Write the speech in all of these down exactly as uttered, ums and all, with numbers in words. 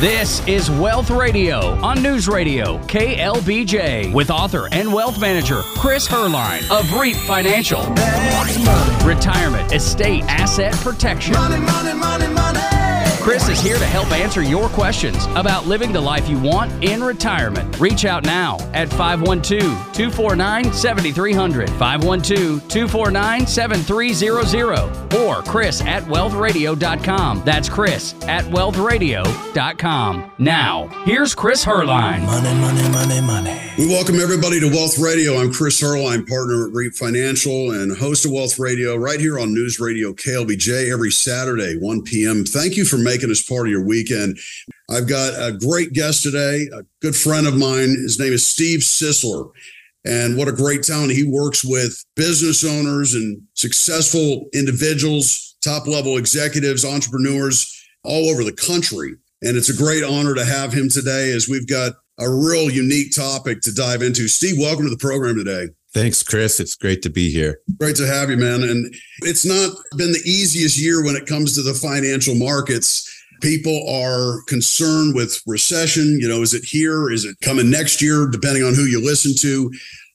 This is Wealth Radio on News Radio K L B J with author and wealth manager Chris Herline of REAP Financial. Retirement, estate, asset protection. Money, money, money, money. Chris is here to help answer your questions about living the life you want in retirement. Reach out now at five one two, two four nine, seven three zero zero, five one two, two four nine, seven three zero zero, or Chris at wealth radio dot com. That's Chris at wealth radio dot com. Now, here's Chris Herline. Money, money, money, money. We welcome everybody to Wealth Radio. I'm Chris Herline, partner at REAP Financial and host of Wealth Radio right here on News Radio K L B J every Saturday, one p.m. Thank you for making making us part of your weekend. I've got a great guest today, a good friend of mine. His name is Steve Sisler. And what a great talent. He works with business owners and successful individuals, top-level executives, entrepreneurs all over the country. And it's a great honor to have him today as we've got a real unique topic to dive into. Steve, welcome to the program today. Thanks, Chris. It's great to be here. Great to have you, man. And it's not been the easiest year when it comes to the financial markets. People are concerned with recession. You know, is it here? Is it coming next year? Depending on who you listen to.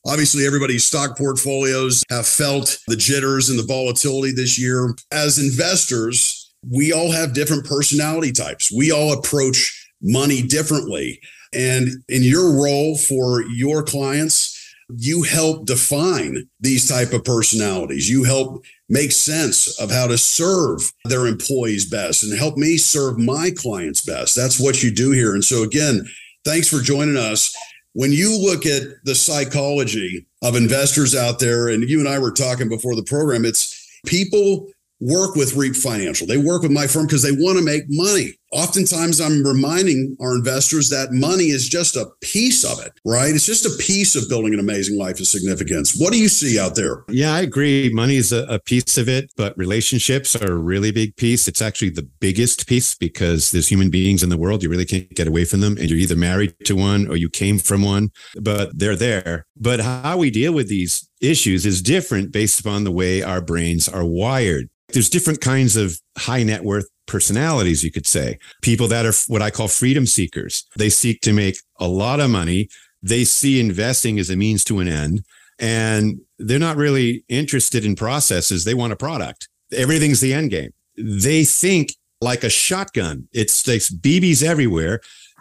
Obviously, everybody's stock portfolios have felt the jitters and the volatility this year. As investors, we all have different personality types. We all approach money differently. And in your role for your clients, you help define these type of personalities. You help make sense of how to serve their employees best and help me serve my clients best. That's what you do here. And so again, thanks for joining us. When you look at the psychology of investors out there, and you and I were talking before the program, it's people work with REAP Financial. They work with my firm because they want to make money. Oftentimes, I'm reminding our investors that money is just a piece of it, right? It's just a piece of building an amazing life of significance. What do you see out there? Yeah, I agree. Money is a, a piece of it, but relationships are a really big piece. It's actually the biggest piece because there's human beings in the world. You really can't get away from them. And you're either married to one or you came from one, but they're there. But how we deal with these issues is different based upon the way our brains are wired. There's different kinds of high net worth personalities, you could say. People that are what I call freedom seekers. They seek to make a lot of money. They see investing as a means to an end, and they're not really interested in processes. They want a product. Everything's the end game. They think like a shotgun. It's like B Bs everywhere.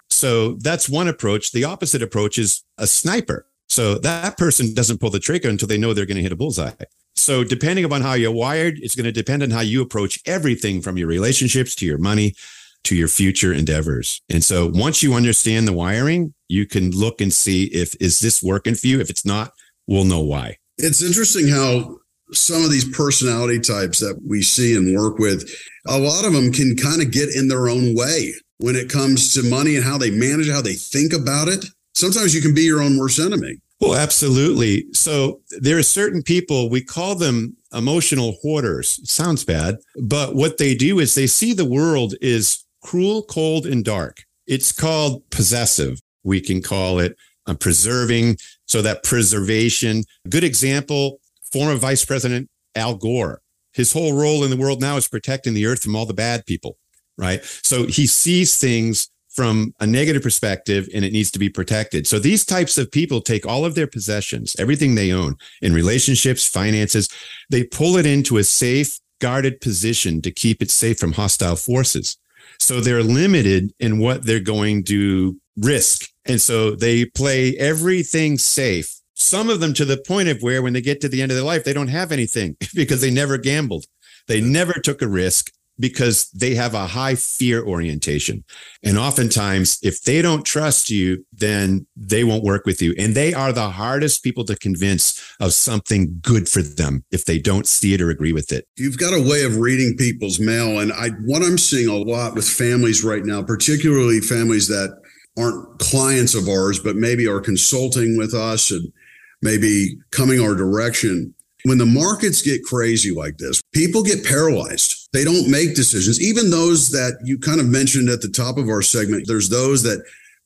So that's one approach. The opposite approach is a sniper. So that person doesn't pull the trigger until they know they're going to hit a bullseye. So depending upon how you're wired, it's going to depend on how you approach everything from your relationships to your money to your future endeavors. And so once you understand the wiring, you can look and see if is this working for you? If it's not, we'll know why. It's interesting how some of these personality types that we see and work with, a lot of them can kind of get in their own way when it comes to money and how they manage it, how they think about it. Sometimes you can be your own worst enemy. Well, absolutely. So there are certain people, we call them emotional hoarders. It sounds bad, but what they do is they see the world is cruel, cold, and dark. It's called possessive. We can call it uh, preserving. So that preservation, good example, former Vice President Al Gore, his whole role in the world now is protecting the earth from all the bad people, right? So he sees things from a negative perspective, and it needs to be protected. So these types of people take all of their possessions, everything they own in relationships, finances, they pull it into a safe, guarded position to keep it safe from hostile forces. So they're limited in what they're going to risk. And so they play everything safe. Some of them to the point of where when they get to the end of their life, they don't have anything because they never gambled. They never took a risk, because they have a high fear orientation. And oftentimes, if they don't trust you, then they won't work with you. And they are the hardest people to convince of something good for them if they don't see it or agree with it. You've got a way of reading people's mail. And I, what I'm seeing a lot with families right now, particularly families that aren't clients of ours, but maybe are consulting with us and maybe coming our direction. When the markets get crazy like this, people get paralyzed. They don't make decisions. Even those that you kind of mentioned at the top of our segment, there's those that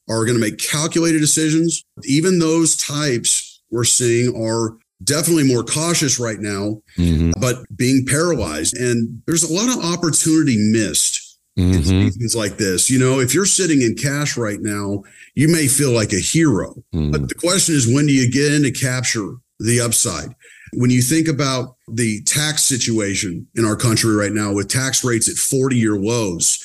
are going to make calculated decisions. Even those types we're seeing are definitely more cautious right now, mm-hmm. but being paralyzed. And there's a lot of opportunity missed mm-hmm. in seasons like this. You know, if you're sitting in cash right now, you may feel like a hero. Mm-hmm. But the question is, when do you get in to capture the upside? When you think about the tax situation in our country right now with tax rates at forty-year lows,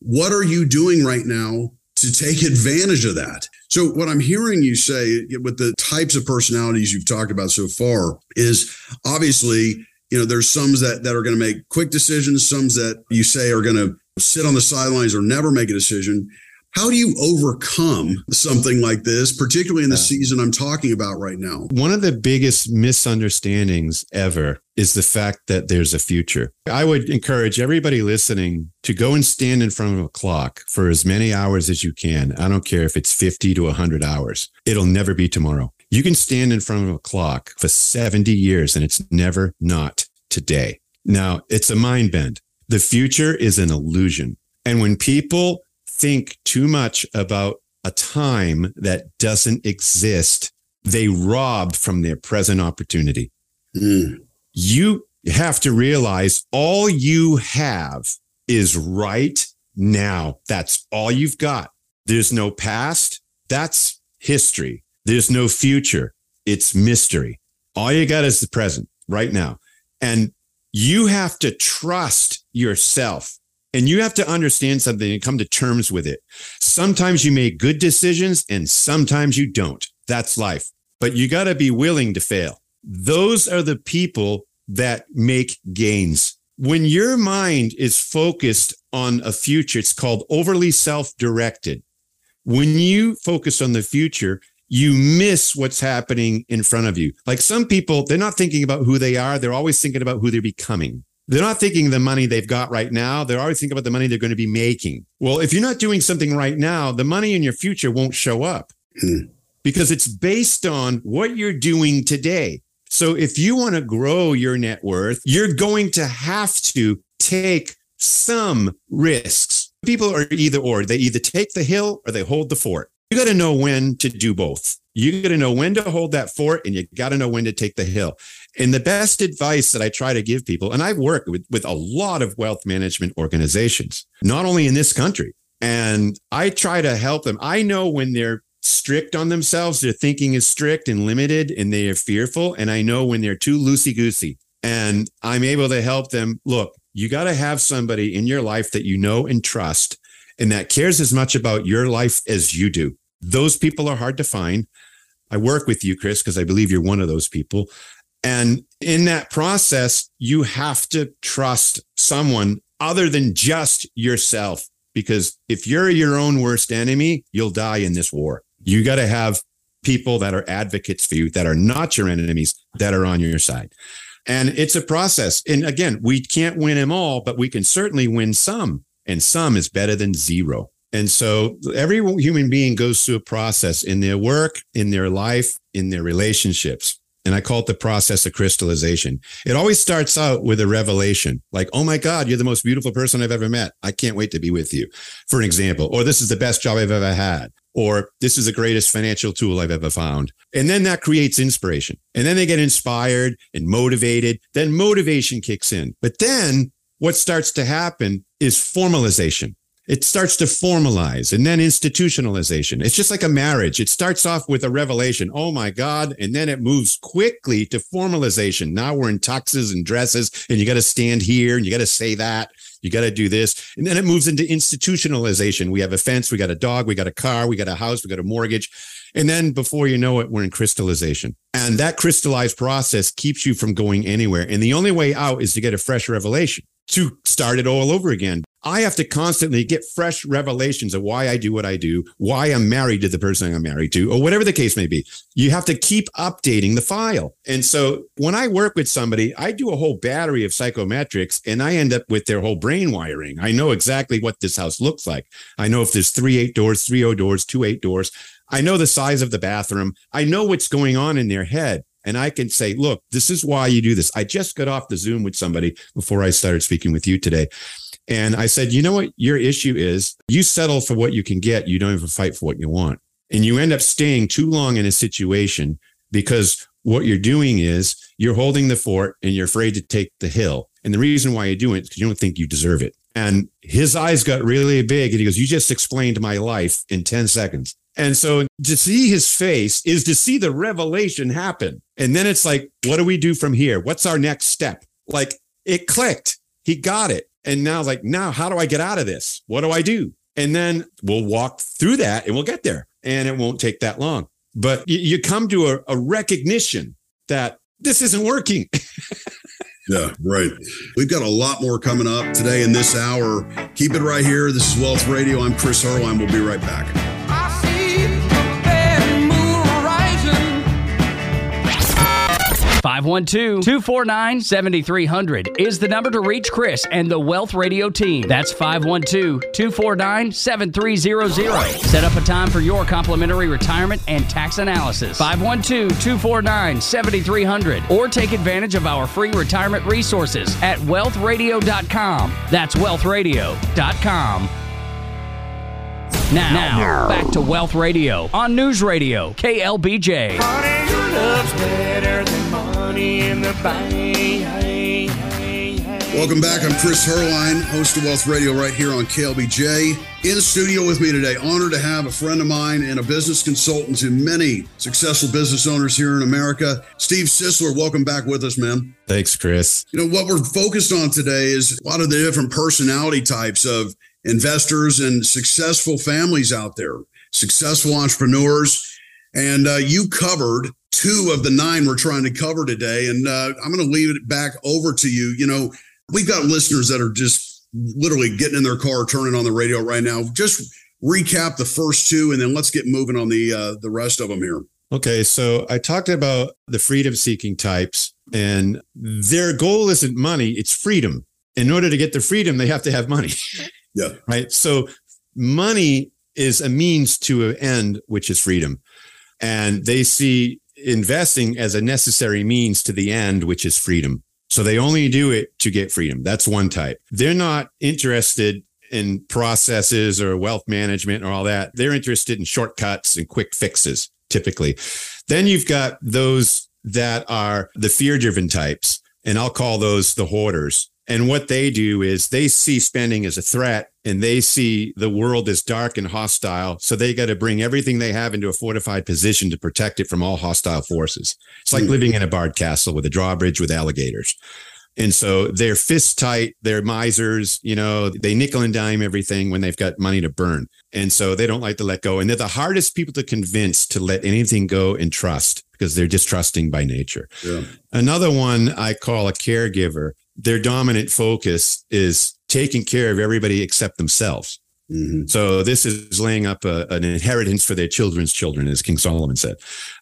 what are you doing right now to take advantage of that? So what I'm hearing you say with the types of personalities you've talked about so far is obviously, you know, there's some that, that are going to make quick decisions, some that you say are going to sit on the sidelines or never make a decision. How do you overcome something like this, particularly in the season I'm talking about right now? One of the biggest misunderstandings ever is the fact that there's a future. I would encourage everybody listening to go and stand in front of a clock for as many hours as you can. I don't care if it's fifty to one hundred hours. It'll never be tomorrow. You can stand in front of a clock for seventy years and it's never not today. Now, it's a mind bend. The future is an illusion. And when people think too much about a time that doesn't exist, they rob from their present opportunity. Mm. You have to realize all you have is right now. That's all you've got. There's no past. That's history. There's no future. It's mystery. All you got is the present right now. And you have to trust yourself. And you have to understand something and come to terms with it. Sometimes you make good decisions and sometimes you don't. That's life. But you got to be willing to fail. Those are the people that make gains. When your mind is focused on a future, it's called overly self-directed. When you focus on the future, you miss what's happening in front of you. Like some people, they're not thinking about who they are. They're always thinking about who they're becoming. They're not thinking the money they've got right now. They're always thinking about the money they're going to be making. Well, if you're not doing something right now, the money in your future won't show up because it's based on what you're doing today. So if you want to grow your net worth, you're going to have to take some risks. People are either or. They either take the hill or they hold the fort. You got to know when to do both. You got to know when to hold that fort and you got to know when to take the hill. And the best advice that I try to give people, and I've worked with, with a lot of wealth management organizations, not only in this country, and I try to help them. I know when they're strict on themselves, their thinking is strict and limited and they are fearful. And I know when they're too loosey-goosey and I'm able to help them. Look, you got to have somebody in your life that you know and trust and that cares as much about your life as you do. Those people are hard to find. I work with you, Chris, because I believe you're one of those people. And in that process, you have to trust someone other than just yourself, because if you're your own worst enemy, you'll die in this war. You got to have people that are advocates for you, that are not your enemies, that are on your side. And it's a process. And again, we can't win them all, but we can certainly win some. And some is better than zero. And so every human being goes through a process in their work, in their life, in their relationships. And I call it the process of crystallization. It always starts out with a revelation, like, oh my God, you're the most beautiful person I've ever met. I can't wait to be with you, for an example. Or this is the best job I've ever had. Or this is the greatest financial tool I've ever found. And then that creates inspiration. And then they get inspired and motivated. Then motivation kicks in. But then what starts to happen is formalization. It starts to formalize and then institutionalization. It's just like a marriage. It starts off with a revelation. Oh, my God. And then it moves quickly to formalization. Now we're in tuxes and dresses and you got to stand here and you got to say that. You got to do this. And then it moves into institutionalization. We have a fence. We got a dog. We got a car. We got a house. We got a mortgage. And then before you know it, we're in crystallization. And that crystallized process keeps you from going anywhere. And the only way out is to get a fresh revelation, to start it all over again. I have to constantly get fresh revelations of why I do what I do, why I'm married to the person I'm married to, or whatever the case may be. You have to keep updating the file. And so when I work with somebody, I do a whole battery of psychometrics and I end up with their whole brain wiring. I know exactly what this house looks like. I know if there's three eight doors, three oh doors, two eight doors. I know the size of the bathroom. I know what's going on in their head. And I can say, look, this is why you do this. I just got off the Zoom with somebody before I started speaking with you today. And I said, you know what? Your issue is you settle for what you can get. You don't even fight for what you want. And you end up staying too long in a situation because what you're doing is you're holding the fort and you're afraid to take the hill. And the reason why you do it is because you don't think you deserve it. And his eyes got really big. And he goes, you just explained my life in ten seconds. And so to see his face is to see the revelation happen. And then it's like, what do we do from here? What's our next step? Like, it clicked. He got it. And now like, now how do I get out of this? What do I do? And then we'll walk through that and we'll get there. And it won't take that long. But you come to a, a recognition that this isn't working. Yeah, right. We've got a lot more coming up today in this hour. Keep it right here. This is Wealth Radio. I'm Chris Herline. We'll be right back. five one two, two four nine, seven three zero zero is the number to reach Chris and the Wealth Radio team. That's five one two, two four nine, seven three zero zero. Set up a time for your complimentary retirement and tax analysis. five one two, two four nine, seven three zero zero. Or take advantage of our free retirement resources at wealth radio dot com. That's wealth radio dot com. Now, now, back to Wealth Radio on News Radio, K L B J. Honey, your love's better than money in the bank. Welcome back. I'm Chris Herline, host of Wealth Radio right here on K L B J. In the studio with me today, honored to have a friend of mine and a business consultant to many successful business owners here in America, Steve Sisler. Welcome back with us, man. Thanks, Chris. You know, what we're focused on today is a lot of the different personality types of investors and successful families out there, successful entrepreneurs. And uh, you covered two of the nine we're trying to cover today. And uh, I'm going to leave it back over to you. You know, we've got listeners that are just literally getting in their car, turning on the radio right now. Just recap the first two, and then let's get moving on the uh, the rest of them here. Okay, so I talked about the freedom-seeking types, and their goal isn't money, it's freedom. In order to get the freedom, they have to have money. Yeah. Right. So money is a means to an end, which is freedom. And they see investing as a necessary means to the end, which is freedom. So they only do it to get freedom. That's one type. They're not interested in processes or wealth management or all that. They're interested in shortcuts and quick fixes, typically. Then you've got those that are the fear-driven types, and I'll call those the hoarders. And what they do is they see spending as a threat, and they see the world as dark and hostile. So they got to bring everything they have into a fortified position to protect it from all hostile forces. It's like living in a barred castle with a drawbridge with alligators. And so they're fist tight, they're misers, you know, they nickel and dime everything when they've got money to burn. And so they don't like to let go. And they're the hardest people to convince to let anything go and trust, because they're distrusting by nature. Yeah. Another one I call a caregiver. Their dominant focus is taking care of everybody except themselves. Mm-hmm. So this is laying up a, an inheritance for their children's children, as King Solomon said.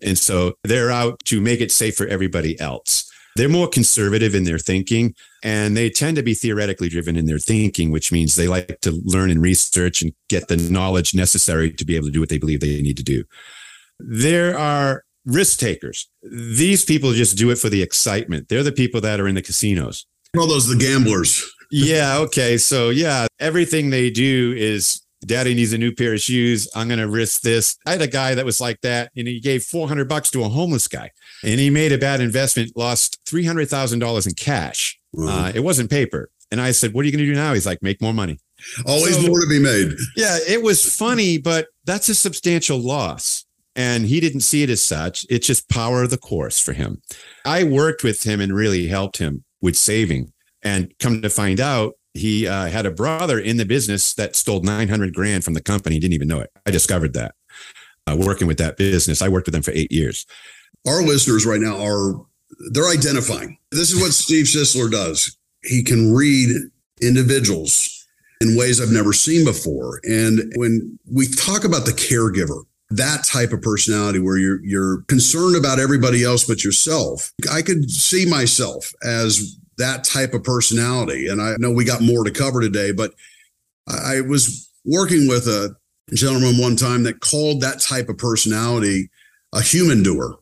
And so they're out to make it safe for everybody else. They're more conservative in their thinking, and they tend to be theoretically driven in their thinking, which means they like to learn and research and get the knowledge necessary to be able to do what they believe they need to do. There are risk takers. These people just do it for the excitement. They're the people that are in the casinos. All those, the gamblers. Yeah. Okay. So yeah, everything they do is daddy needs a new pair of shoes. I'm going to risk this. I had a guy that was like that, and he gave four hundred bucks to a homeless guy, and he made a bad investment, lost three hundred thousand dollars in cash. Mm-hmm. Uh, it wasn't paper. And I said, what are you going to do now? He's like, make more money. Always so, more to be made. Yeah. It was funny, but that's a substantial loss. And he didn't see it as such. It's just power of the course for him. I worked with him and really helped him with saving, and come to find out, he uh, had a brother in the business that stole nine hundred grand from the company. He didn't even know it. I discovered that uh, working with that business. I worked with them for eight years. Our listeners right now are, they're identifying. This is what Steve Sisler does. He can read individuals in ways I've never seen before. And when we talk about the caregiver, that type of personality where you're you're concerned about everybody else but yourself. I could see myself as that type of personality. And I know we got more to cover today, but I was working with a gentleman one time that called that type of personality a human doer,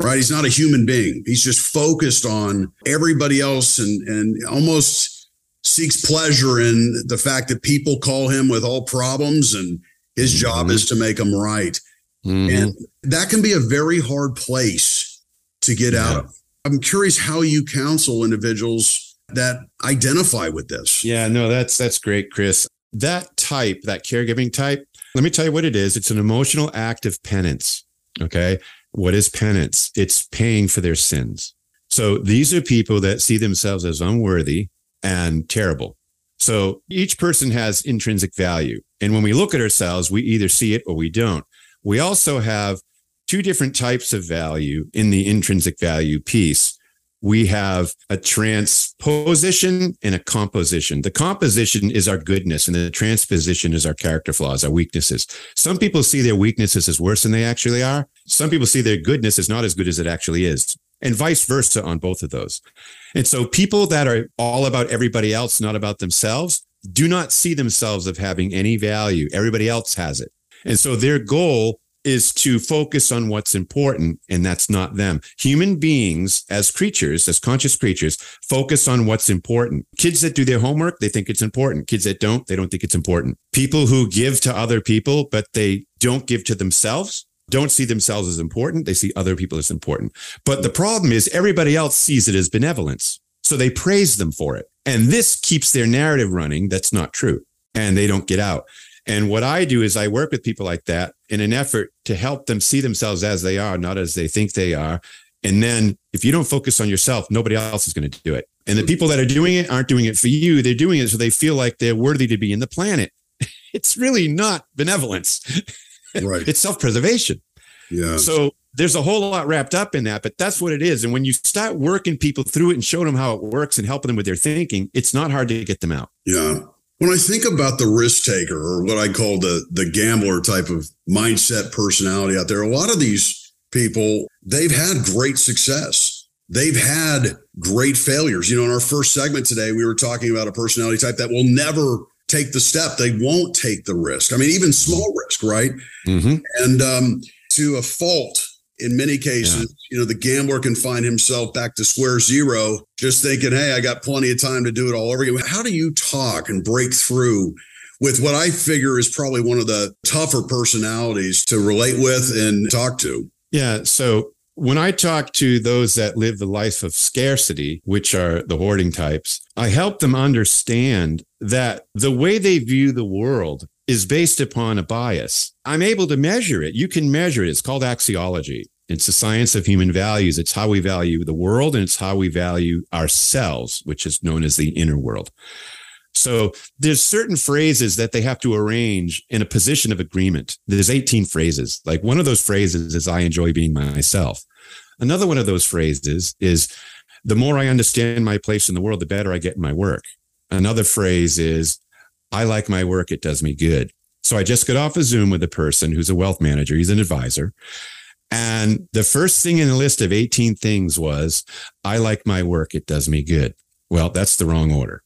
right? He's not a human being. He's just focused on everybody else and and almost seeks pleasure in the fact that people call him with all problems, and his job mm-hmm. is to make them right. Mm-hmm. And that can be a very hard place to get yeah. out of. I'm curious how you counsel individuals that identify with this. Yeah, no, that's that's great, Chris. That type, that caregiving type, let me tell you what it is. It's an emotional act of penance. Okay. What is penance? It's paying for their sins. So these are people that see themselves as unworthy and terrible. So each person has intrinsic value. And when we look at ourselves, we either see it or we don't. We also have two different types of value in the intrinsic value piece. We have a transposition and a composition. The composition is our goodness, and the transposition is our character flaws, our weaknesses. Some people see their weaknesses as worse than they actually are. Some people see their goodness as not as good as it actually is, and vice versa on both of those. And so people that are all about everybody else, not about themselves, do not see themselves as having any value. Everybody else has it. And so their goal is to focus on what's important, and that's not them. Human beings, as creatures, as conscious creatures, focus on what's important. Kids that do their homework, they think it's important. Kids that don't, they don't think it's important. People who give to other people, but they don't give to themselves, don't see themselves as important. They see other people as important. But the problem is everybody else sees it as benevolence. So they praise them for it. And this keeps their narrative running. That's not true. And they don't get out. And what I do is I work with people like that in an effort to help them see themselves as they are, not as they think they are. And then if you don't focus on yourself, nobody else is going to do it. And the people that are doing it aren't doing it for you. They're doing it so they feel like they're worthy to be in the planet. It's really not benevolence. Right. It's self-preservation. Yeah. So there's a whole lot wrapped up in that, but that's what it is. And when you start working people through it and showing them how it works and helping them with their thinking, it's not hard to get them out. Yeah. When I think about the risk taker, or what I call the, the gambler type of mindset personality out there, a lot of these people, they've had great success. They've had great failures. You know, in our first segment today, we were talking about a personality type that will never take the step. They won't take the risk. I mean, even small risk, right? Mm-hmm. And um, to a fault, in many cases, yeah. you know, the gambler can find himself back to square zero, just thinking, hey, I got plenty of time to do it all over again. How do you talk and break through with what I figure is probably one of the tougher personalities to relate with and talk to? Yeah. So when I talk to those that live the life of scarcity, which are the hoarding types, I help them understand that the way they view the world is based upon a bias. I'm able to measure it. You can measure it. It's called axiology. It's the science of human values. It's how we value the world, and it's how we value ourselves, which is known as the inner world. So there's certain phrases that they have to arrange in a position of agreement. There's eighteen phrases. Like one of those phrases is, I enjoy being myself. Another one of those phrases is, the more I understand my place in the world, the better I get in my work. Another phrase is, I like my work. It does me good. So I just got off a Zoom with a person who's a wealth manager. He's an advisor. And the first thing in the list of eighteen things was, I like my work. It does me good. Well, that's the wrong order.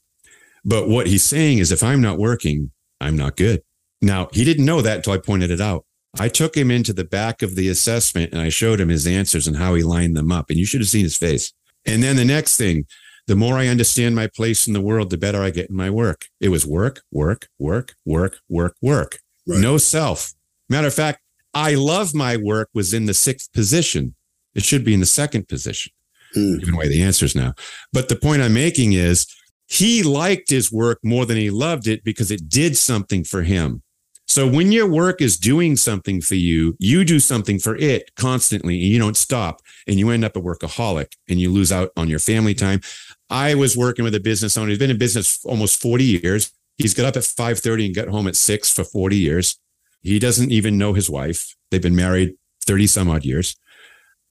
But what he's saying is, if I'm not working, I'm not good. Now, he didn't know that until I pointed it out. I took him into the back of the assessment and I showed him his answers and how he lined them up. And you should have seen his face. And then the next thing, the more I understand my place in the world, the better I get in my work. It was work, work, work, work, work, work. Right. No self. Matter of fact, I love my work was in the sixth position. It should be in the second position. Mm. Giving away the answers now. But the point I'm making is, he liked his work more than he loved it because it did something for him. So when your work is doing something for you, you do something for it constantly, and you don't stop, and you end up a workaholic, and you lose out on your family time. I was working with a business owner. He's been in business almost forty years. He's got up at five thirty and got home at six for forty years. He doesn't even know his wife. They've been married thirty some odd years.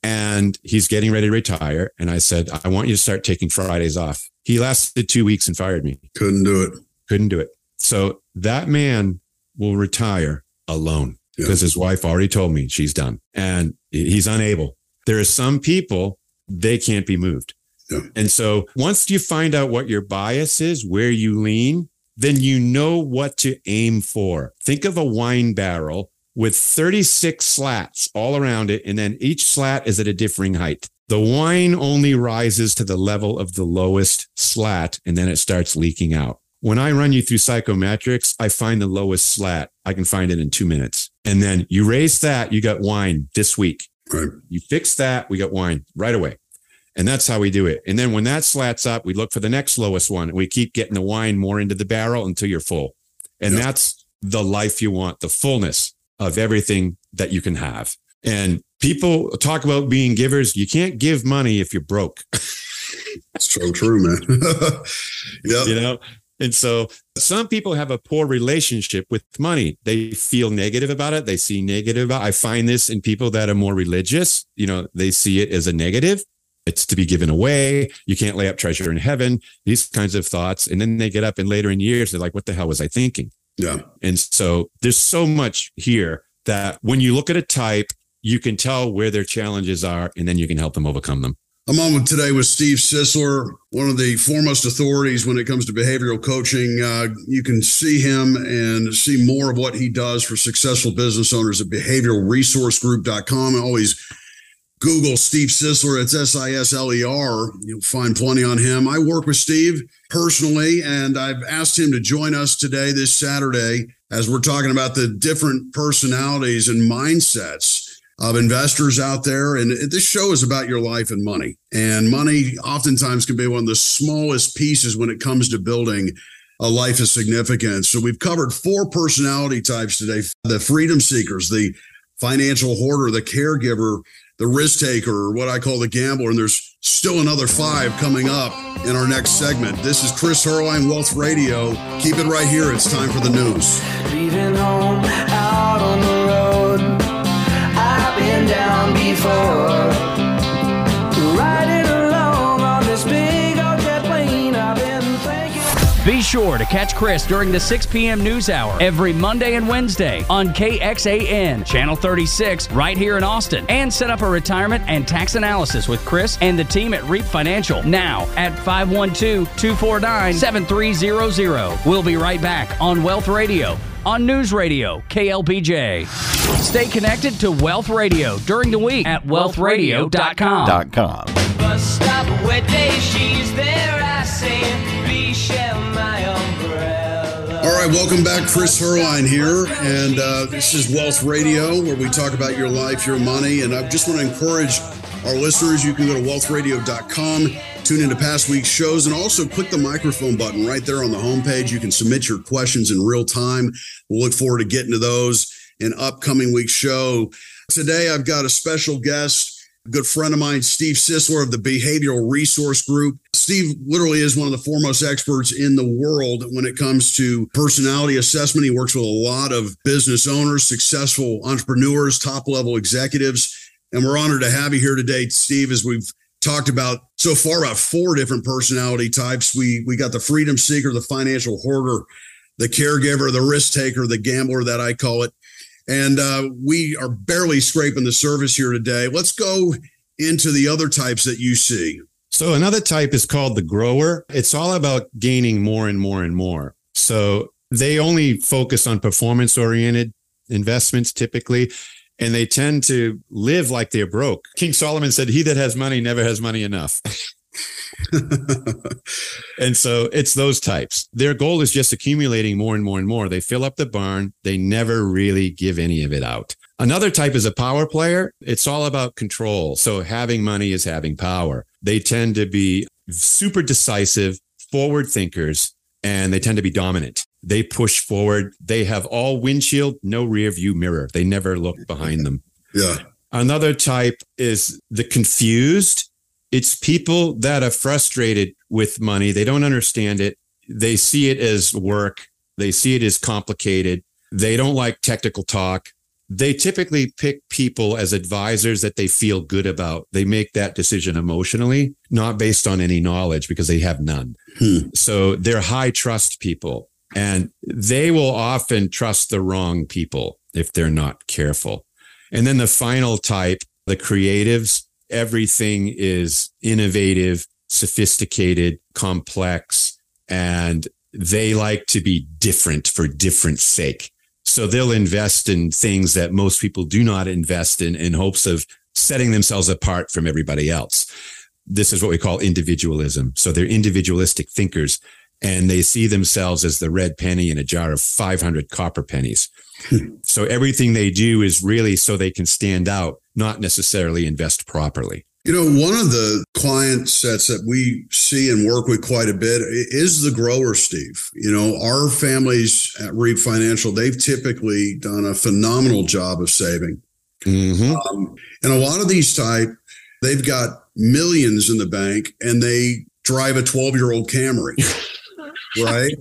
And he's getting ready to retire. And I said, I want you to start taking Fridays off. He lasted two weeks and fired me. Couldn't do it. Couldn't do it. So that man will retire alone because yeah. his wife already told me she's done, and he's unable. There are some people, they can't be moved. Yeah. And so once you find out what your bias is, where you lean, then you know what to aim for. Think of a wine barrel with thirty-six slats all around it, and then each slat is at a differing height. The wine only rises to the level of the lowest slat, and then it starts leaking out. When I run you through psychometrics, I find the lowest slat. I can find it in two minutes. And then you raise that, you got wine this week. Right. You fix that, we got wine right away. And that's how we do it. And then when that slats up, we look for the next lowest one. And we keep getting the wine more into the barrel until you're full. And yep. that's the life you want, the fullness of everything that you can have. And people talk about being givers. You can't give money if you're broke. It's so true, man. Yeah. You know, and so some people have a poor relationship with money. They feel negative about it. They see negative. I find this in people that are more religious. You know, they see it as a negative. It's to be given away. You can't lay up treasure in heaven. These kinds of thoughts. And then they get up and later in years, they're like, what the hell was I thinking? Yeah. And so there's so much here that when you look at a type, you can tell where their challenges are, and then you can help them overcome them. I'm on today with Steve Sisler, one of the foremost authorities when it comes to behavioral coaching. Uh, you can see him and see more of what he does for successful business owners at behavioral resource group dot com. I always Google Steve Sisler. It's S I S L E R. You'll find plenty on him. I work with Steve personally, and I've asked him to join us today, this Saturday, as we're talking about the different personalities and mindsets of investors out there. And this show is about your life and money. And money oftentimes can be one of the smallest pieces when it comes to building a life of significance. So we've covered four personality types today: the freedom seekers, the financial hoarder, the caregiver, the risk taker, or what I call the gambler. And there's still another five coming up in our next segment. This is Chris Herline, Wealth Radio. Keep it right here. It's time for the news. Leaving home out on the road. I've been down before, riding along on this big old jet plane. I've been thinking. Be sure to catch Chris during the six p.m. news hour every Monday and Wednesday on K X A N, Channel thirty-six, right here in Austin. And set up a retirement and tax analysis with Chris and the team at REAP Financial now at five one two, two four nine, seven three zero zero. We'll be right back on Wealth Radio on News Radio, K L B J. Stay connected to Wealth Radio during the week at wealth radio dot com. Bus stop wet day, she's there, I say, please share my umbrella. All right, welcome back. Chris Herline here, and uh, this is Wealth Radio, where we talk about your life, your money, and I just want to encourage our listeners, you can go to wealth radio dot com, tune into past week's shows, and also click the microphone button right there on the homepage. You can submit your questions in real time. We'll look forward to getting to those in upcoming week's show. Today, I've got a special guest, a good friend of mine, Steve Sisler of the Behavioral Resource Group. Steve literally is one of the foremost experts in the world when it comes to personality assessment. He works with a lot of business owners, successful entrepreneurs, top-level executives. And we're honored to have you here today, Steve, as we've talked about so far about four different personality types. We we got the freedom seeker, the financial hoarder, the caregiver, the risk taker, the gambler that I call it. And uh, we are barely scraping the surface here today. Let's go into the other types that you see. So another type is called the grower. It's all about gaining more and more and more. So they only focus on performance-oriented investments typically. And they tend to live like they're broke. King Solomon said, he that has money never has money enough. And so it's those types. Their goal is just accumulating more and more and more. They fill up the barn. They never really give any of it out. Another type is a power player. It's all about control. So having money is having power. They tend to be super decisive, forward thinkers, and they tend to be dominant. They push forward. They have all windshield, no rear view mirror. They never look behind them. Yeah. Another type is the confused. It's people that are frustrated with money. They don't understand it. They see it as work. They see it as complicated. They don't like technical talk. They typically pick people as advisors that they feel good about. They make that decision emotionally, not based on any knowledge because they have none. Hmm. So they're high trust people. And they will often trust the wrong people if they're not careful. And then the final type, the creatives, everything is innovative, sophisticated, complex, and they like to be different for different sake. So they'll invest in things that most people do not invest in in hopes of setting themselves apart from everybody else. This is what we call individualism. So they're individualistic thinkers. And they see themselves as the red penny in a jar of five hundred copper pennies. So everything they do is really so they can stand out, not necessarily invest properly. You know, one of the client sets that we see and work with quite a bit is the grower, Steve. You know, our families at REAP Financial, they've typically done a phenomenal job of saving. Mm-hmm. Um, and a lot of these type, they've got millions in the bank and they drive a twelve-year-old Camry, right?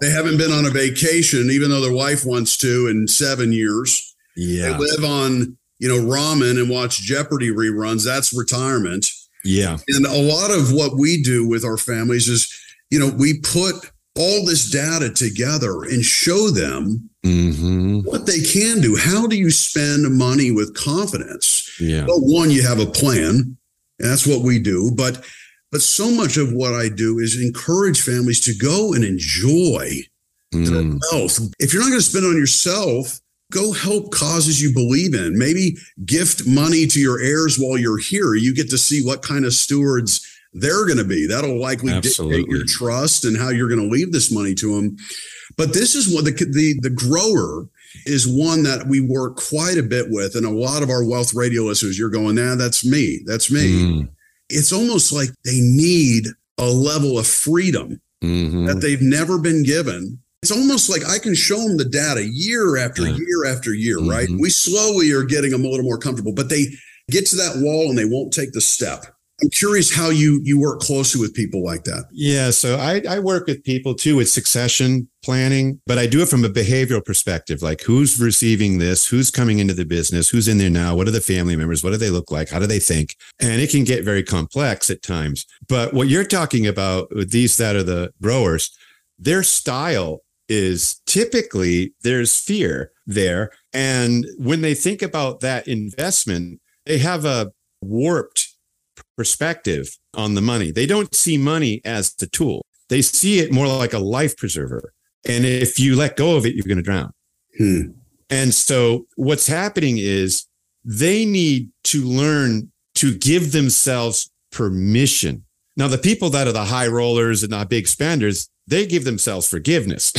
They haven't been on a vacation, even though their wife wants to, in seven years. Yeah. They live on, you know, ramen and watch Jeopardy reruns. That's retirement. Yeah. And a lot of what we do with our families is, you know, we put all this data together and show them mm-hmm. what they can do. How do you spend money with confidence? Yeah. Well, one, you have a plan. And that's what we do. But, but so much of what I do is encourage families to go and enjoy mm. their wealth. If you're not going to spend it on yourself, go help causes you believe in. Maybe gift money to your heirs while you're here. You get to see what kind of stewards they're going to be. That'll likely Absolutely. Dictate your trust and how you're going to leave this money to them. But this is what the, the the grower is one that we work quite a bit with. And a lot of our Wealth Radio listeners, you're going, nah, that's me. That's me. Mm. It's almost like they need a level of freedom mm-hmm. that they've never been given. It's almost like I can show them the data year after year after year, mm-hmm. right? We slowly are getting them a little more comfortable, but they get to that wall and they won't take the step. I'm curious how you you work closely with people like that. Yeah, so I, I work with people too with succession planning, but I do it from a behavioral perspective, like who's receiving this, who's coming into the business, who's in there now, what are the family members, what do they look like, how do they think? And it can get very complex at times. But what you're talking about with these that are the growers, their style is typically there's fear there. And when they think about that investment, they have a warped perspective on the money. They don't see money as the tool. They see it more like a life preserver. And if you let go of it, you're going to drown. Hmm. And so what's happening is they need to learn to give themselves permission. Now, the people that are the high rollers and the big spenders, they give themselves forgiveness.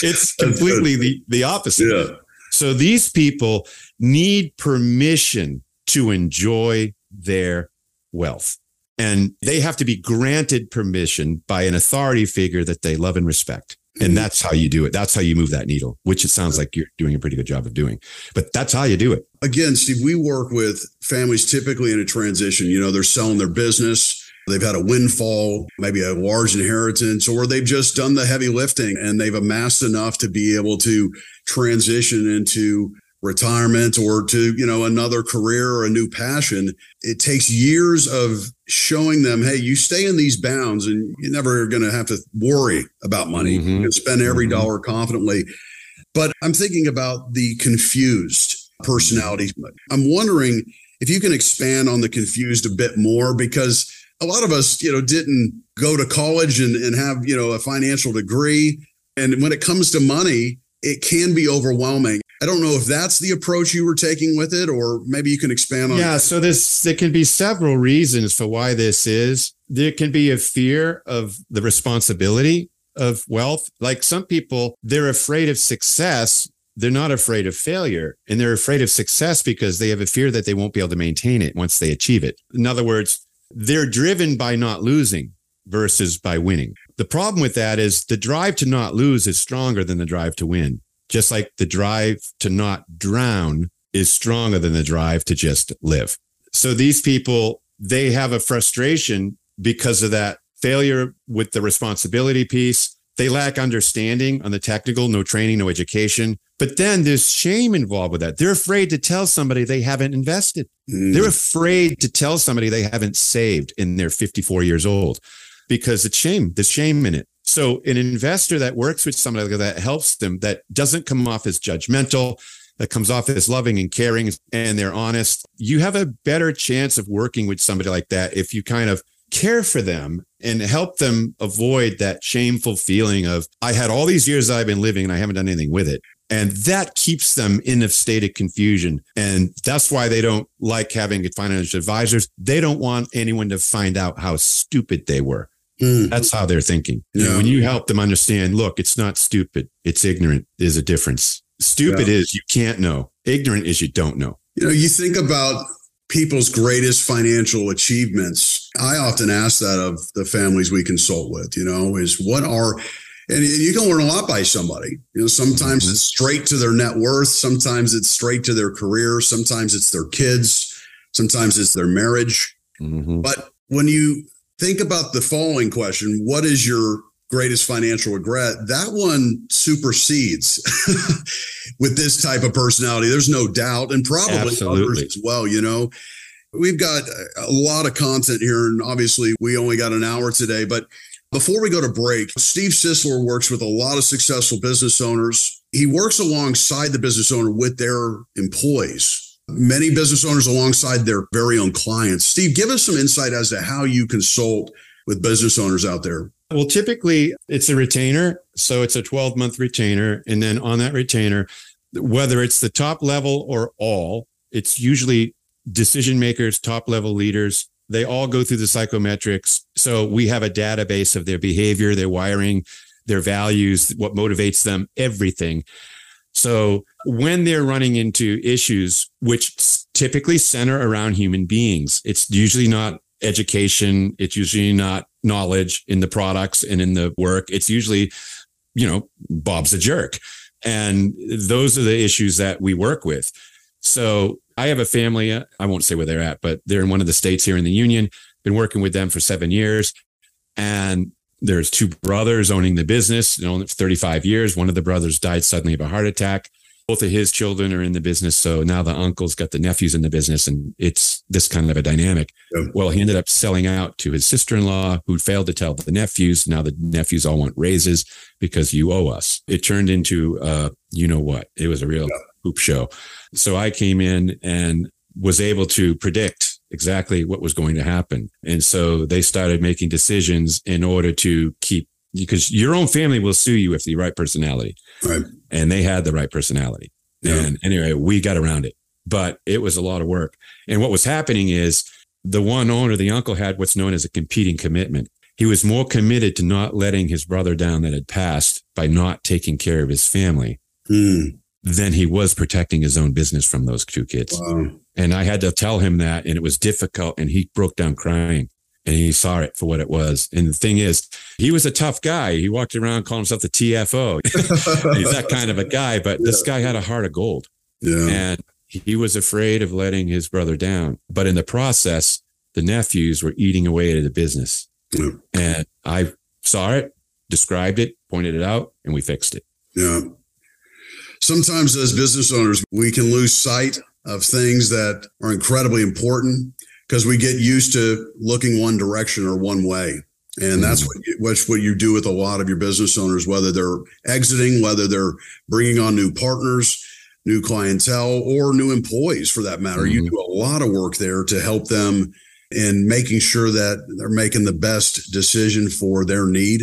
It's completely the, the opposite. Yeah. So these people need permission to enjoy their wealth. And they have to be granted permission by an authority figure that they love and respect. And that's how you do it. That's how you move that needle, which it sounds like you're doing a pretty good job of doing. But that's how you do it. Again, Steve, we work with families typically in a transition. You know, they're selling their business. They've had a windfall, maybe a large inheritance, or they've just done the heavy lifting and they've amassed enough to be able to transition into retirement or to, you know, another career or a new passion. It takes years of showing them, hey, you stay in these bounds and you're never going to have to worry about money. Mm-hmm. You can spend every mm-hmm. dollar confidently. But I'm thinking about the confused personality. I'm wondering if you can expand on the confused a bit more, because a lot of us, you know, didn't go to college and, and have, you know, a financial degree. And when it comes to money, it can be overwhelming. I don't know if that's the approach you were taking with it, or maybe you can expand on. Yeah. That. So this, there can be several reasons for why this is. There can be a fear of the responsibility of wealth. Like some people, they're afraid of success. They're not afraid of failure, and they're afraid of success because they have a fear that they won't be able to maintain it once they achieve it. In other words, they're driven by not losing versus by winning. The problem with that is the drive to not lose is stronger than the drive to win, just like the drive to not drown is stronger than the drive to just live. So these people, they have a frustration because of that failure with the responsibility piece. They lack understanding on the technical, no training, no education. But then there's shame involved with that. They're afraid to tell somebody they haven't invested. Mm. They're afraid to tell somebody they haven't saved and they're fifty-four years old because it's shame, there's shame in it. So an investor that works with somebody like that helps them, that doesn't come off as judgmental, that comes off as loving and caring, and they're honest. You have a better chance of working with somebody like that if you kind of care for them and help them avoid that shameful feeling of, I had all these years I've been living and I haven't done anything with it. And that keeps them in a state of confusion. And that's why they don't like having financial advisors. They don't want anyone to find out how stupid they were. Mm. That's how they're thinking. Yeah. And when you help them understand, look, it's not stupid. It's ignorant. There's a difference. Stupid yeah. is you can't know. Ignorant is you don't know. You know, you think about people's greatest financial achievements. I often ask that of the families we consult with, you know, is what are, and you can learn a lot by somebody. You know, sometimes mm-hmm. it's straight to their net worth. Sometimes it's straight to their career. Sometimes it's their kids. Sometimes it's their marriage. Mm-hmm. But when you think about the following question, what is your greatest financial regret? That one supersedes with this type of personality. There's no doubt. And probably Absolutely. Others as well. You know, we've got a lot of content here, and obviously we only got an hour today, but before we go to break, Steve Sisler works with a lot of successful business owners. He works alongside the business owner with their employees, many business owners alongside their very own clients. Steve, give us some insight as to how you consult with business owners out there. Well, typically it's a retainer. So it's a twelve-month retainer. And then on that retainer, whether it's the top level or all, it's usually decision makers, top level leaders. They all go through the psychometrics. So we have a database of their behavior, their wiring, their values, what motivates them, everything. So when they're running into issues, which typically center around human beings, it's usually not education. It's usually not knowledge in the products and in the work. It's usually, you know, Bob's a jerk. And those are the issues that we work with. So I have a family, I won't say where they're at, but they're in one of the states here in the union. Been working with them for seven years. And there's two brothers owning the business, you know, thirty-five years. One of the brothers died suddenly of a heart attack. Both of his children are in the business. So now the uncle's got the nephews in the business, and it's this kind of a dynamic. Yeah. Well, he ended up selling out to his sister-in-law, who failed to tell the nephews. Now the nephews all want raises because you owe us. It turned into, uh, you know what, it was a real yeah. hoop show. So I came in and was able to predict exactly what was going to happen. And so they started making decisions in order to keep, because your own family will sue you if the right personality, right. And they had the right personality. Yeah. And anyway, we got around it, but it was a lot of work. And what was happening is the one owner, the uncle, had what's known as a competing commitment. He was more committed to not letting his brother down that had passed by not taking care of his family mm. than he was protecting his own business from those two kids. Wow. And I had to tell him that, and it was difficult, and he broke down crying. And he saw it for what it was. And the thing is, he was a tough guy. He walked around calling himself the T F O. He's that kind of a guy, but yeah. this guy had a heart of gold. Yeah. And he was afraid of letting his brother down. But in the process, the nephews were eating away at the business. Yeah. And I saw it, described it, pointed it out, and we fixed it. Yeah. Sometimes as business owners, we can lose sight of things that are incredibly important, because we get used to looking one direction or one way. And that's what you, what's what you do with a lot of your business owners, whether they're exiting, whether they're bringing on new partners, new clientele, or new employees for that matter. Mm-hmm. You do a lot of work there to help them in making sure that they're making the best decision for their need,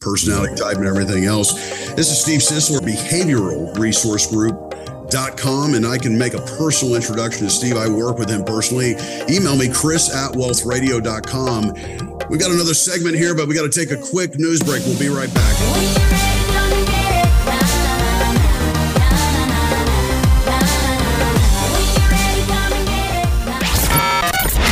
personality type, and everything else. This is Steve Sisler, Behavioral Resource Group. Dot com, and I can make a personal introduction to Steve. I work with him personally. Email me, Chris at wealth radio dot com. We've got another segment here, but we got to take a quick news break. We'll be right back.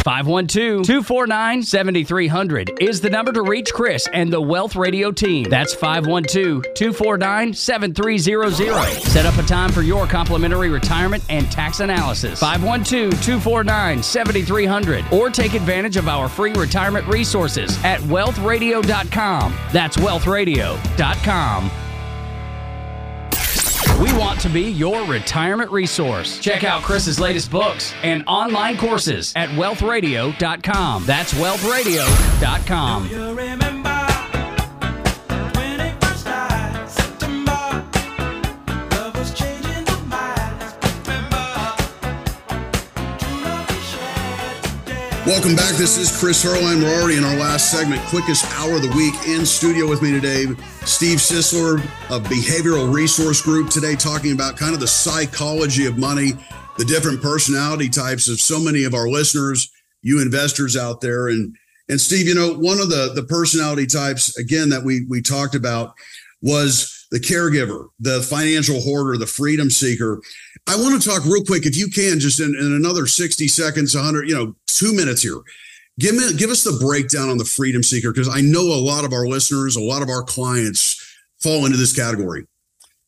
five one two, two four nine, seven three zero zero is the number to reach Chris and the Wealth Radio team. That's five one two, two four nine, seven three zero zero. Set up a time for your complimentary retirement and tax analysis. five one two, two four nine, seven three zero zero. Or take advantage of our free retirement resources at wealth radio dot com. That's wealth radio dot com. We want to be your retirement resource. Check out Chris's latest books and online courses at wealth radio dot com. That's wealth radio dot com. Do you remember when it first died, September? Love was changing the minds. Remember. Welcome back. This is Chris Herline. We're already in our last segment. Quickest hour of the week. In studio with me today, Steve Sisler of Behavioral Resource Group, today talking about kind of the psychology of money, the different personality types of so many of our listeners, you investors out there. And and Steve, you know, one of the, the personality types, again, that we we talked about was the caregiver, the financial hoarder, the freedom seeker. I want to talk real quick, if you can, just in, in another sixty seconds, one hundred, you know, two minutes here. Give me, give us the breakdown on the freedom seeker, because I know a lot of our listeners, a lot of our clients fall into this category.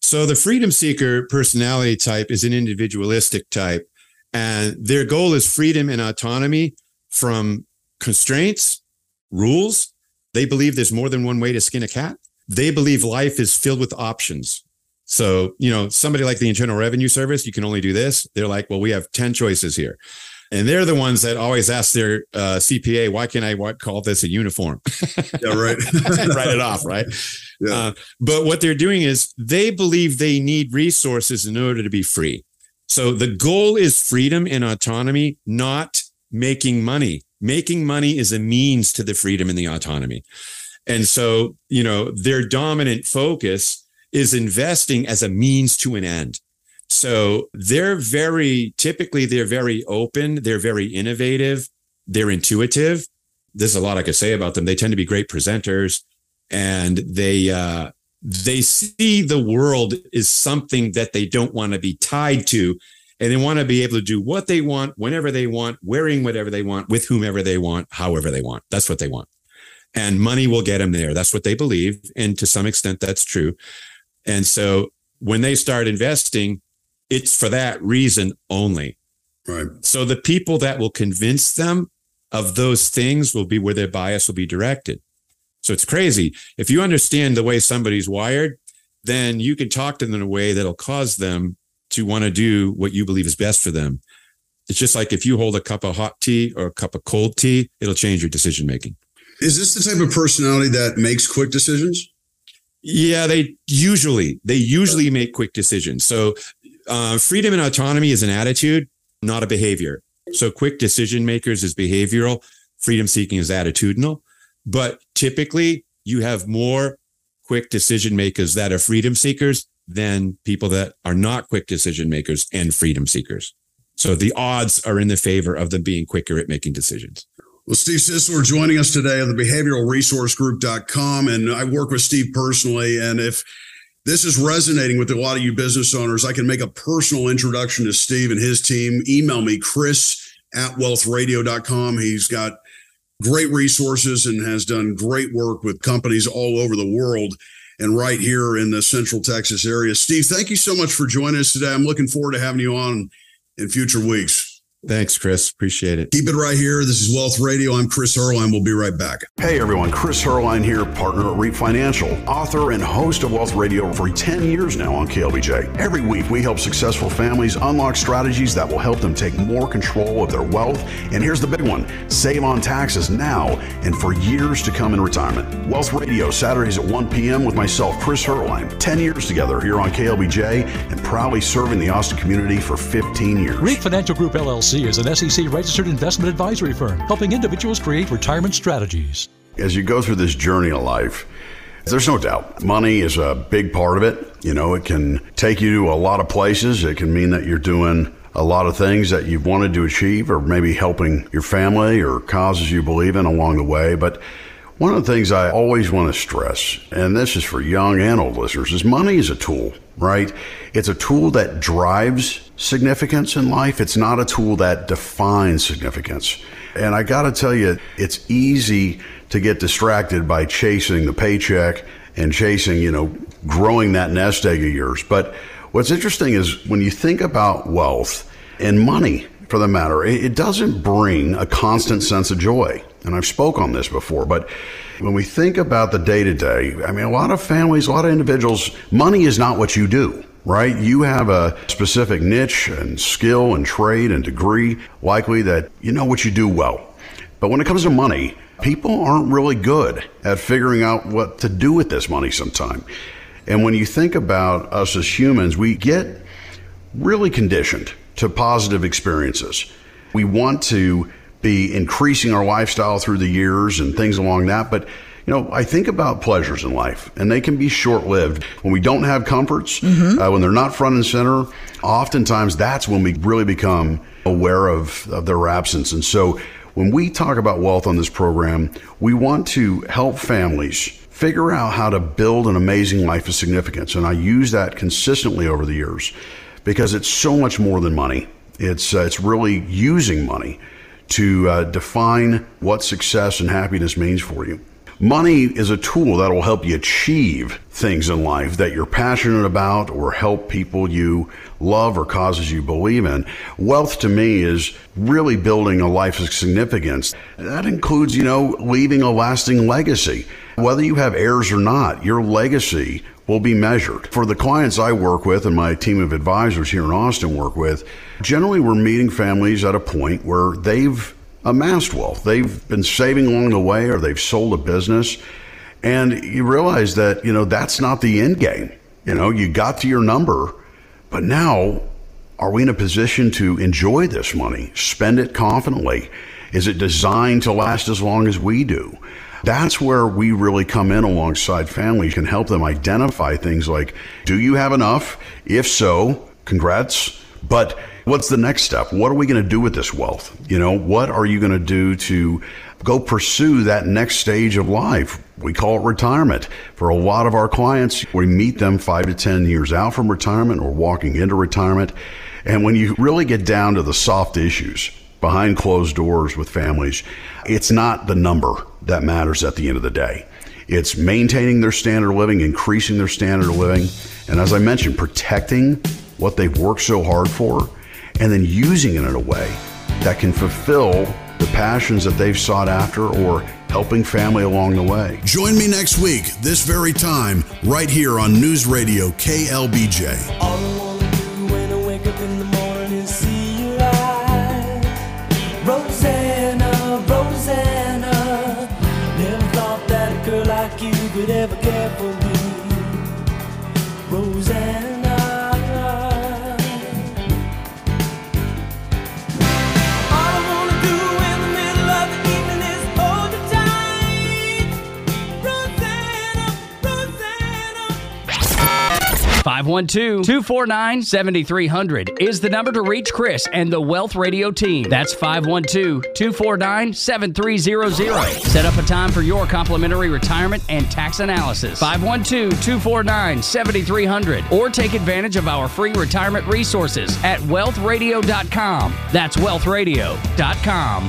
So the freedom seeker personality type is an individualistic type, and their goal is freedom and autonomy from constraints, rules. They believe there's more than one way to skin a cat. They believe life is filled with options. So, you know, somebody like the Internal Revenue Service, you can only do this. They're like, well, we have ten choices here. And they're the ones that always ask their uh, C P A, why can't I what, call this a uniform? Yeah, right. Write it off, right? Yeah. Uh, but what they're doing is they believe they need resources in order to be free. So the goal is freedom and autonomy, not making money. Making money is a means to the freedom and the autonomy. And so, you know, their dominant focus is investing as a means to an end. So they're very, typically they're very open. They're very innovative. They're intuitive. There's a lot I could say about them. They tend to be great presenters, and they, uh, they see the world is something that they don't want to be tied to, and they want to be able to do what they want, whenever they want, wearing whatever they want, with whomever they want, however they want. That's what they want. And money will get them there. That's what they believe. And to some extent, that's true. And so when they start investing, it's for that reason only. Right. So the people that will convince them of those things will be where their bias will be directed. So it's crazy. If you understand the way somebody's wired, then you can talk to them in a way that'll cause them to want to do what you believe is best for them. It's just like if you hold a cup of hot tea or a cup of cold tea, it'll change your decision-making. Is this the type of personality that makes quick decisions? Yeah, they usually, they usually make quick decisions. So Uh, freedom and autonomy is an attitude, not a behavior. So quick decision makers is behavioral. Freedom seeking is attitudinal. But typically you have more quick decision makers that are freedom seekers than people that are not quick decision makers and freedom seekers. So the odds are in the favor of them being quicker at making decisions. Well, Steve Sisler joining us today on the behavioral resource group dot com. And I work with Steve personally. And if this is resonating with a lot of you business owners, I can make a personal introduction to Steve and his team. Email me, chris at wealth radio dot com. He's got great resources and has done great work with companies all over the world and right here in the Central Texas area. Steve, thank you so much for joining us today. I'm looking forward to having you on in future weeks. Thanks, Chris. Appreciate it. Keep it right here. This is Wealth Radio. I'm Chris Herline. We'll be right back. Hey, everyone. Chris Herline here, partner at REAP Financial, author and host of Wealth Radio for ten years now on K L B J. Every week, we help successful families unlock strategies that will help them take more control of their wealth. And here's the big one. Save on taxes now and for years to come in retirement. Wealth Radio, Saturdays at one p.m. with myself, Chris Herline. ten years together here on K L B J and proudly serving the Austin community for fifteen years. REAP Financial Group, L L C is an S E C-registered investment advisory firm helping individuals create retirement strategies. As you go through this journey of life, there's no doubt money is a big part of it. You know, it can take you to a lot of places. It can mean that you're doing a lot of things that you've wanted to achieve, or maybe helping your family or causes you believe in along the way. But one of the things I always want to stress, and this is for young and old listeners, is money is a tool, right? It's a tool that drives significance in life. It's not a tool that defines significance. And I got to tell you, it's easy to get distracted by chasing the paycheck and chasing, you know, growing that nest egg of yours. But what's interesting is when you think about wealth and money, for the matter, it doesn't bring a constant sense of joy. And I've spoke on this before, but when we think about the day-to-day, I mean, a lot of families, a lot of individuals, money is not what you do, right? You have a specific niche and skill and trade and degree, likely that you know what you do well. But when it comes to money, people aren't really good at figuring out what to do with this money sometime. And when you think about us as humans, we get really conditioned to positive experiences. We want to be increasing our lifestyle through the years and things along that. But, you know, I think about pleasures in life, and they can be short-lived. When we don't have comforts, mm-hmm. uh, when they're not front and center, oftentimes that's when we really become aware of, of their absence. And so when we talk about wealth on this program, we want to help families figure out how to build an amazing life of significance. And I use that consistently over the years because it's so much more than money. It's uh, it's really using money to uh, define what success and happiness means for you. Money is a tool that will help you achieve things in life that you're passionate about or help people you love or causes you believe in. Wealth to me is really building a life of significance. That includes, you know, leaving a lasting legacy. Whether you have heirs or not, your legacy will be measured. For the clients I work with and my team of advisors here in Austin work with, generally we're meeting families at a point where they've amassed wealth. They've been saving along the way, or they've sold a business. And you realize that, you know, that's not the end game. You know, you got to your number, but now are we in a position to enjoy this money, spend it confidently? Is it designed to last as long as we do? That's where we really come in alongside families, can help them identify things like, do you have enough? If so, congrats. But what's the next step? What are we going to do with this wealth? You know, what are you going to do to go pursue that next stage of life? We call it retirement. For a lot of our clients, we meet them five to ten years out from retirement or walking into retirement. And when you really get down to the soft issues behind closed doors with families, it's not the number that matters at the end of the day. It's maintaining their standard of living, increasing their standard of living, and as I mentioned, protecting what they've worked so hard for, and then using it in a way that can fulfill the passions that they've sought after or helping family along the way. Join me next week, this very time, right here on News Radio K L B J. All I want to do when I wake up in the morning is see you live. Rosanna, Rosanna, never thought that a girl like you could ever care for me. Rosanna. five one two, two four nine, seven three zero zero is the number to reach Chris and the Wealth Radio team. That's five one two, two four nine, seven three zero zero. Set up a time for your complimentary retirement and tax analysis. five one two, two four nine, seven three zero zero. Or take advantage of our free retirement resources at wealth radio dot com. That's wealth radio dot com.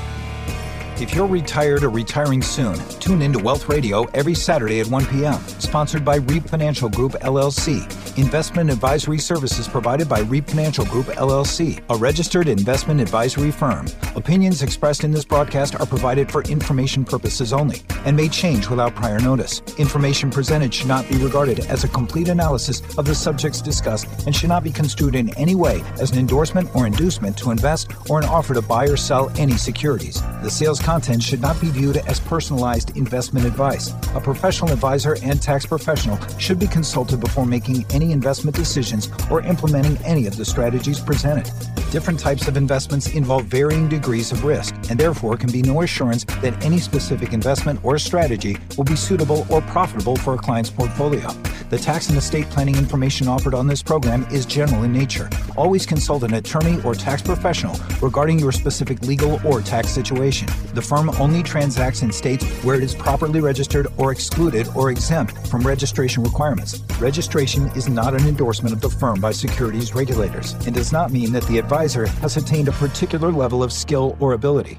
If you're retired or retiring soon, tune in to Wealth Radio every Saturday at one p.m. Sponsored by REAP Financial Group, L L C. Investment advisory services provided by REAP Financial Group, L L C, a registered investment advisory firm. Opinions expressed in this broadcast are provided for information purposes only and may change without prior notice. Information presented should not be regarded as a complete analysis of the subjects discussed and should not be construed in any way as an endorsement or inducement to invest or an offer to buy or sell any securities. The sales content should not be viewed as personalized investment advice. A professional advisor and tax professional should be consulted before making any investment decisions or implementing any of the strategies presented. Different types of investments involve varying degrees of risk, and therefore can be no assurance that any specific investment or strategy will be suitable or profitable for a client's portfolio. The tax and estate planning information offered on this program is general in nature. Always consult an attorney or tax professional regarding your specific legal or tax situation. The firm only transacts in states where it is properly registered or excluded or exempt from registration requirements. Registration is not an endorsement of the firm by securities regulators and does not mean that the advisor has attained a particular level of skill or ability.